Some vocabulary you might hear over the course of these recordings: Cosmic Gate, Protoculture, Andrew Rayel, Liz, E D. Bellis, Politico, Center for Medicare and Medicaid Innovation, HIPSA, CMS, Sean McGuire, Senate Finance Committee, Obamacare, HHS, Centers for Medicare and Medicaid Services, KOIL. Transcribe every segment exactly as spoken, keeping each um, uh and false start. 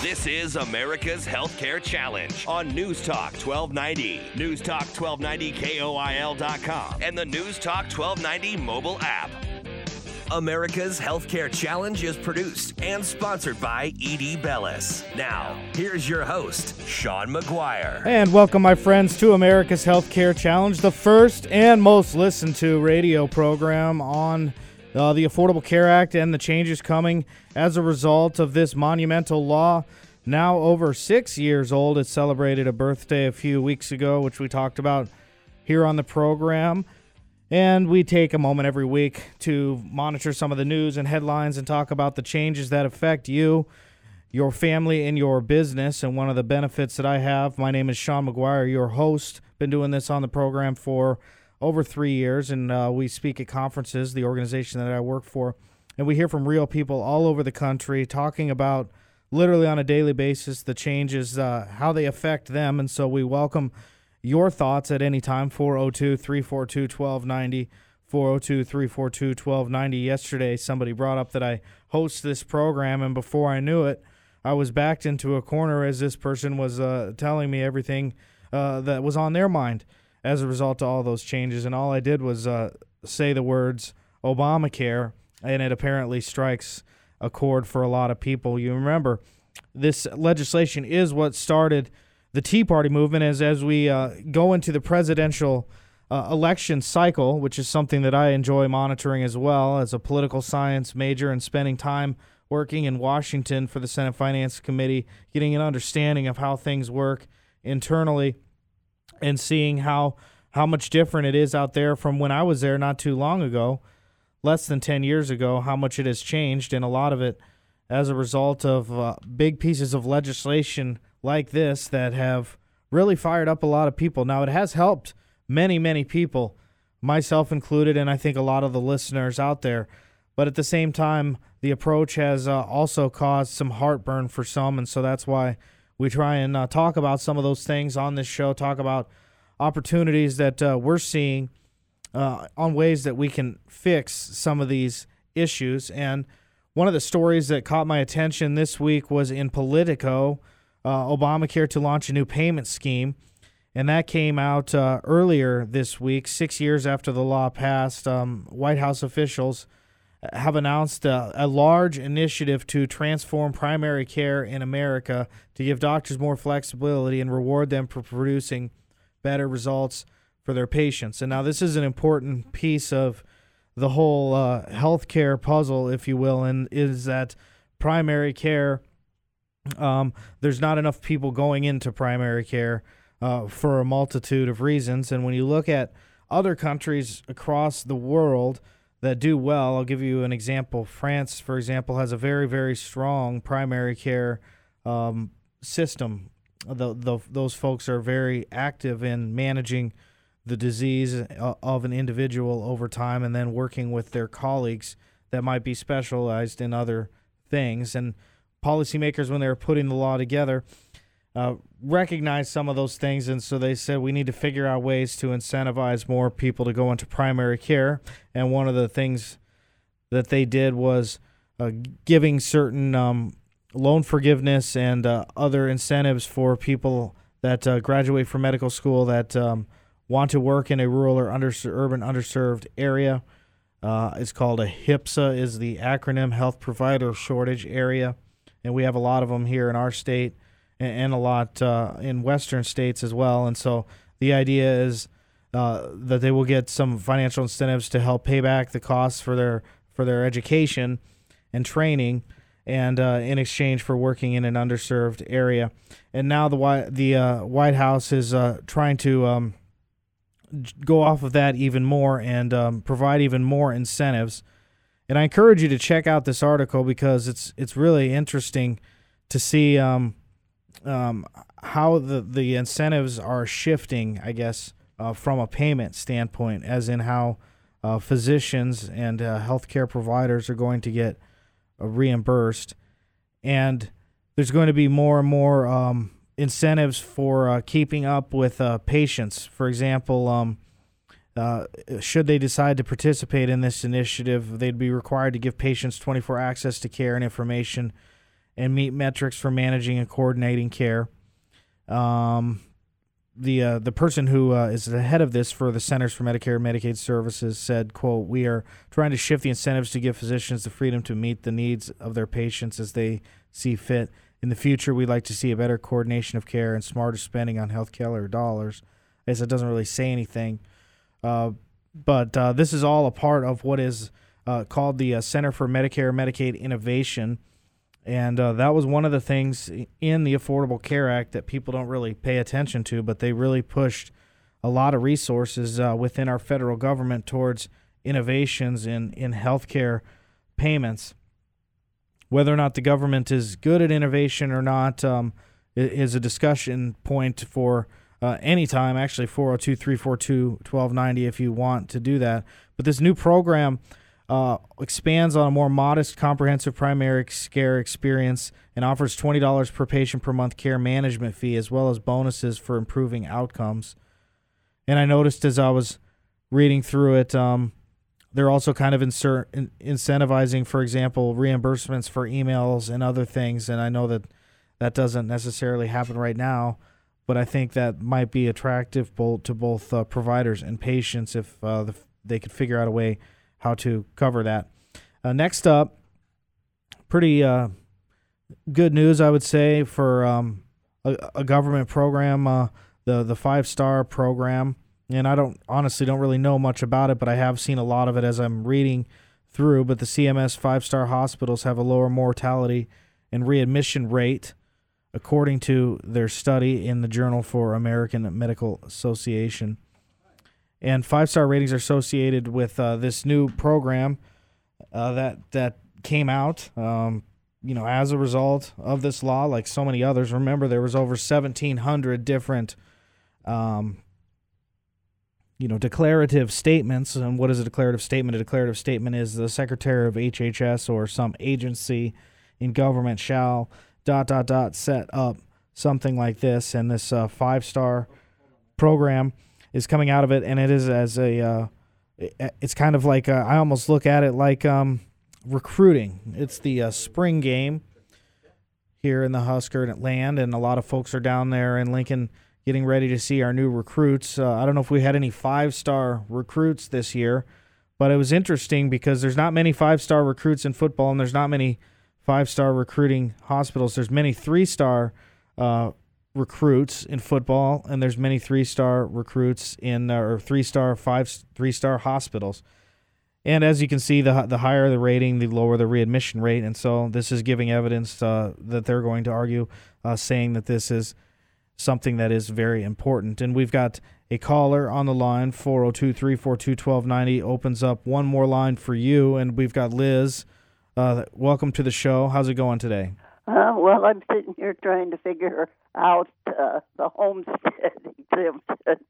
This is America's Healthcare Challenge on News Talk twelve ninety, News Talk twelve ninety K O I L dot com, and the News Talk twelve ninety mobile app. America's Healthcare Challenge is produced and sponsored by E D. Bellis. Now, here's your host, Sean McGuire. And welcome, my friends, to America's Healthcare Challenge, the first and most listened to radio program on Uh, the Affordable Care Act and the changes coming as a result of this monumental law. Now over six years old, it celebrated a birthday a few weeks ago, which we talked about here on the program. And we take a moment every week to monitor some of the news and headlines and talk about the changes that affect you, your family, and your business. And one of the benefits that I have, my name is Sean McGuire, your host. Been doing this on the program for over three years, and uh, we speak at conferences, the organization that I work for, and we hear from real people all over the country talking about, literally on a daily basis, the changes, uh, how they affect them, and so we welcome your thoughts at any time, four oh two, three four two, one two nine oh, four oh two, three four two, one two nine oh. Yesterday, somebody brought up that I host this program, and before I knew it, I was backed into a corner as this person was uh, telling me everything uh, that was on their mind as a result of all those changes, and all I did was uh, say the words Obamacare, and it apparently strikes a chord for a lot of people. You remember, this legislation is what started the Tea Party movement as, as we uh, go into the presidential uh, election cycle, which is something that I enjoy monitoring as well as a political science major and spending time working in Washington for the Senate Finance Committee, getting an understanding of how things work internally, and seeing how how much different it is out there from when I was there not too long ago, less than ten years ago, how much it has changed, and a lot of it as a result of uh, big pieces of legislation like this that have really fired up a lot of people. Now, it has helped many, many people, myself included, and I think a lot of the listeners out there. But at the same time, the approach has uh, also caused some heartburn for some, and so that's why we try and uh, talk about some of those things on this show, talk about opportunities that uh, we're seeing uh, on ways that we can fix some of these issues. And one of the stories that caught my attention this week was in Politico, uh, Obamacare to launch a new payment scheme. And that came out uh, earlier this week, six years after the law passed. Um, White House officials have announced a, a large initiative to transform primary care in America to give doctors more flexibility and reward them for producing better results for their patients. And now this is an important piece of the whole uh, healthcare puzzle, if you will, and is that primary care, um, there's not enough people going into primary care uh, for a multitude of reasons. And when you look at other countries across the world that do well, I'll give you an example. France, for example, has a very, very strong primary care um, system. The, the, those folks are very active in managing the disease of an individual over time and then working with their colleagues that might be specialized in other things. And policymakers, when they were putting the law together, uh, recognized some of those things, and so they said we need to figure out ways to incentivize more people to go into primary care. And one of the things that they did was uh, giving certain um, loan forgiveness and uh, other incentives for people that uh, graduate from medical school that um, want to work in a rural or under- urban underserved area. Uh, it's called a HIPSA, is the acronym, Health Provider Shortage Area, and we have a lot of them here in our state and a lot uh, in western states as well. And so the idea is uh, that they will get some financial incentives to help pay back the costs for their for their education and training, and uh, in exchange for working in an underserved area. And now the, the uh, White House is uh, trying to um, go off of that even more and um, provide even more incentives. And I encourage you to check out this article because it's it's really interesting to see um, um, how the, the incentives are shifting, I guess, uh, from a payment standpoint, as in how uh, physicians and uh, healthcare providers are going to get uh, reimbursed. And there's going to be more and more um, incentives for uh, keeping up with uh, patients. For example, um, uh, should they decide to participate in this initiative, they'd be required to give patients twenty-four access to care and information and meet metrics for managing and coordinating care. Um, the uh, the person who uh, is the head of this for the Centers for Medicare and Medicaid Services said, quote, "We are trying to shift the incentives to give physicians the freedom to meet the needs of their patients as they see fit. In the future, we'd like to see a better coordination of care and smarter spending on health care dollars." I guess it doesn't really say anything. Uh, but uh, this is all a part of what is uh, called the uh, Center for Medicare and Medicaid Innovation. And uh, that was one of the things in the Affordable Care Act that people don't really pay attention to, but they really pushed a lot of resources uh, within our federal government towards innovations in, in healthcare payments. Whether or not the government is good at innovation or not um, is a discussion point for uh, any time, actually, four oh two, three four two, one two nine oh if you want to do that. But this new program Uh, expands on a more modest, comprehensive primary care experience and offers twenty dollars per patient per month care management fee, as well as bonuses for improving outcomes. And I noticed as I was reading through it, um, they're also kind of insert, in, incentivizing, for example, reimbursements for emails and other things. And I know that that doesn't necessarily happen right now, but I think that might be attractive both, to both uh, providers and patients if uh, the, they could figure out a way how to cover that. Uh, next up, pretty uh, good news, I would say, for um, a, a government program, uh, the the five star program. And I don't honestly don't really know much about it, but I have seen a lot of it as I'm reading through. But the C M S five star hospitals have a lower mortality and readmission rate, according to their study in the Journal for American Medical Association. And five-star ratings are associated with uh, this new program uh, that that came out, um, you know, as a result of this law, like so many others. Remember, there was over seventeen hundred different, um, you know, declarative statements. And what is a declarative statement? A declarative statement is the secretary of H H S or some agency in government shall dot, dot, dot, set up something like this. And this uh, five-star program is coming out of it, and it is as a, uh, it's kind of like, a, I almost look at it like um, recruiting. It's the uh, spring game here in the Husker and land, and a lot of folks are down there in Lincoln getting ready to see our new recruits. Uh, I don't know if we had any five-star recruits this year, but it was interesting because there's not many five-star recruits in football, and there's not many five-star recruiting hospitals. There's many three-star uh recruits in football, and there's many three-star recruits in uh, or three-star five three-star hospitals. And as you can see, the the higher the rating, the lower the readmission rate. And so this is giving evidence uh, that they're going to argue, uh, saying that this is something that is very important. And we've got a caller on the line, four oh two, three four two, one two nine oh, opens up one more line for you. And we've got Liz. Uh, welcome to the show. How's it going today? Uh, well, I'm sitting here trying to figure out uh, the homestead exemption,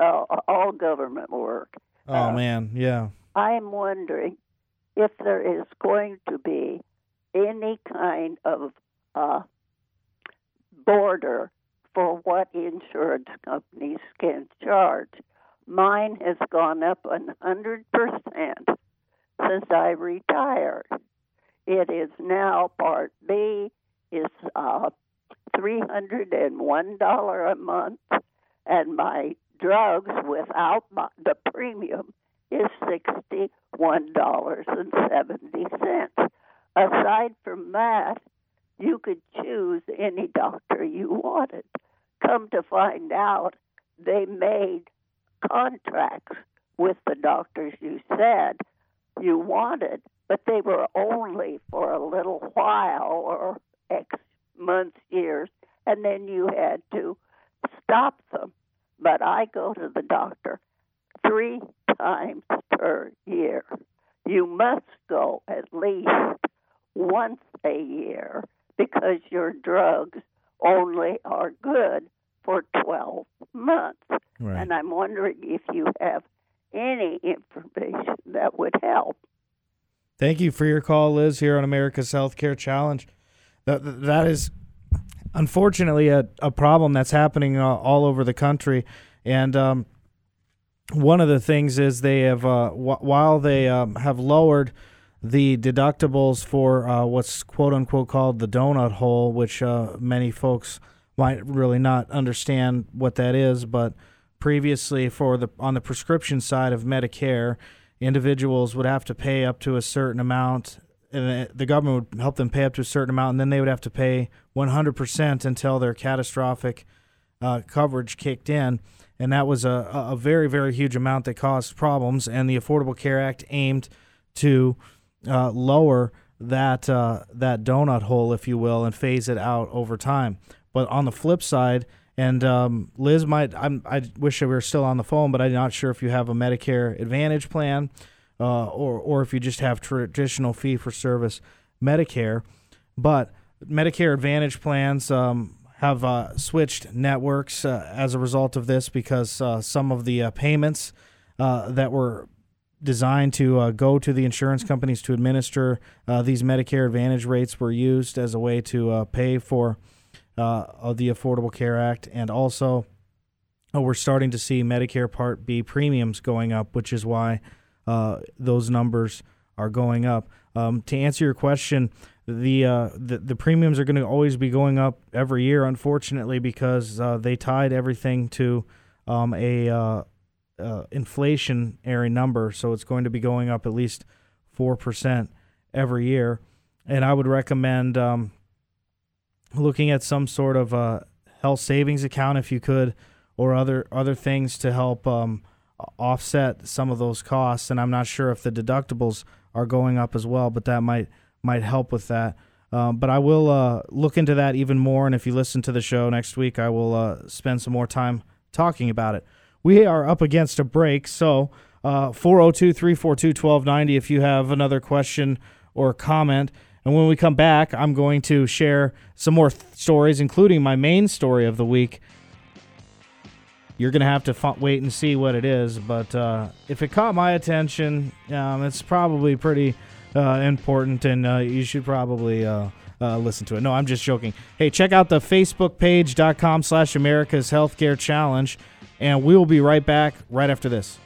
uh, all government work. Oh, uh, man, yeah. I'm wondering if there is going to be any kind of uh, border for what insurance companies can charge. Mine has gone up one hundred percent since I retired. It is now, Part B is uh, three hundred one dollars a month, and my drugs without my, the premium is sixty-one dollars and seventy cents. Aside from that, you could choose any doctor you wanted. Come to find out, they made contracts with the doctors you said you wanted, but they were only for a little while or X months, years, and then you had to stop them. But I go to the doctor three times per year. You must go at least once a year because your drugs only are good for twelve months. Right. And I'm wondering if you have any information that would help. Thank you for your call, Liz, here on America's Healthcare Challenge. That, that is, unfortunately, a, a problem that's happening all over the country. And um, one of the things is they have, uh, w- while they um, have lowered the deductibles for uh, what's quote-unquote called the donut hole, which uh, many folks might really not understand what that is, but previously for the on the prescription side of Medicare, individuals would have to pay up to a certain amount, and the government would help them pay up to a certain amount, and then they would have to pay one hundred percent until their catastrophic uh, coverage kicked in. And that was a, a very, very huge amount that caused problems, and the Affordable Care Act aimed to uh, lower that, uh, that donut hole, if you will, and phase it out over time. But on the flip side, and um, Liz might, I'm, I wish we were still on the phone, but I'm not sure if you have a Medicare Advantage plan uh, or or if you just have traditional fee-for-service Medicare. But Medicare Advantage plans um, have uh, switched networks uh, as a result of this because uh, some of the uh, payments uh, that were designed to uh, go to the insurance companies to administer uh, these Medicare Advantage rates were used as a way to uh, pay for Uh, of the Affordable Care Act, and also oh, we're starting to see Medicare Part B premiums going up, which is why uh, those numbers are going up. Um, to answer your question, the uh, the, the premiums are going to always be going up every year, unfortunately, because uh, they tied everything to um, a uh, uh, inflationary number, so it's going to be going up at least four percent every year. And I would recommend Um, looking at some sort of uh, health savings account if you could, or other other things to help um, offset some of those costs. And I'm not sure if the deductibles are going up as well, but that might might help with that. Um, but I will uh, look into that even more, and if you listen to the show next week, I will uh, spend some more time talking about it. We are up against a break, so uh, four oh two, three four two, one two nine oh if you have another question or comment. And when we come back, I'm going to share some more th- stories, including my main story of the week. You're going to have to f- wait and see what it is, but uh, if it caught my attention, um, it's probably pretty uh, important, and uh, you should probably uh, uh, listen to it. No, I'm just joking. Hey, check out the Facebook page dot com slash America's Healthcare Challenge, and we will be right back right after this.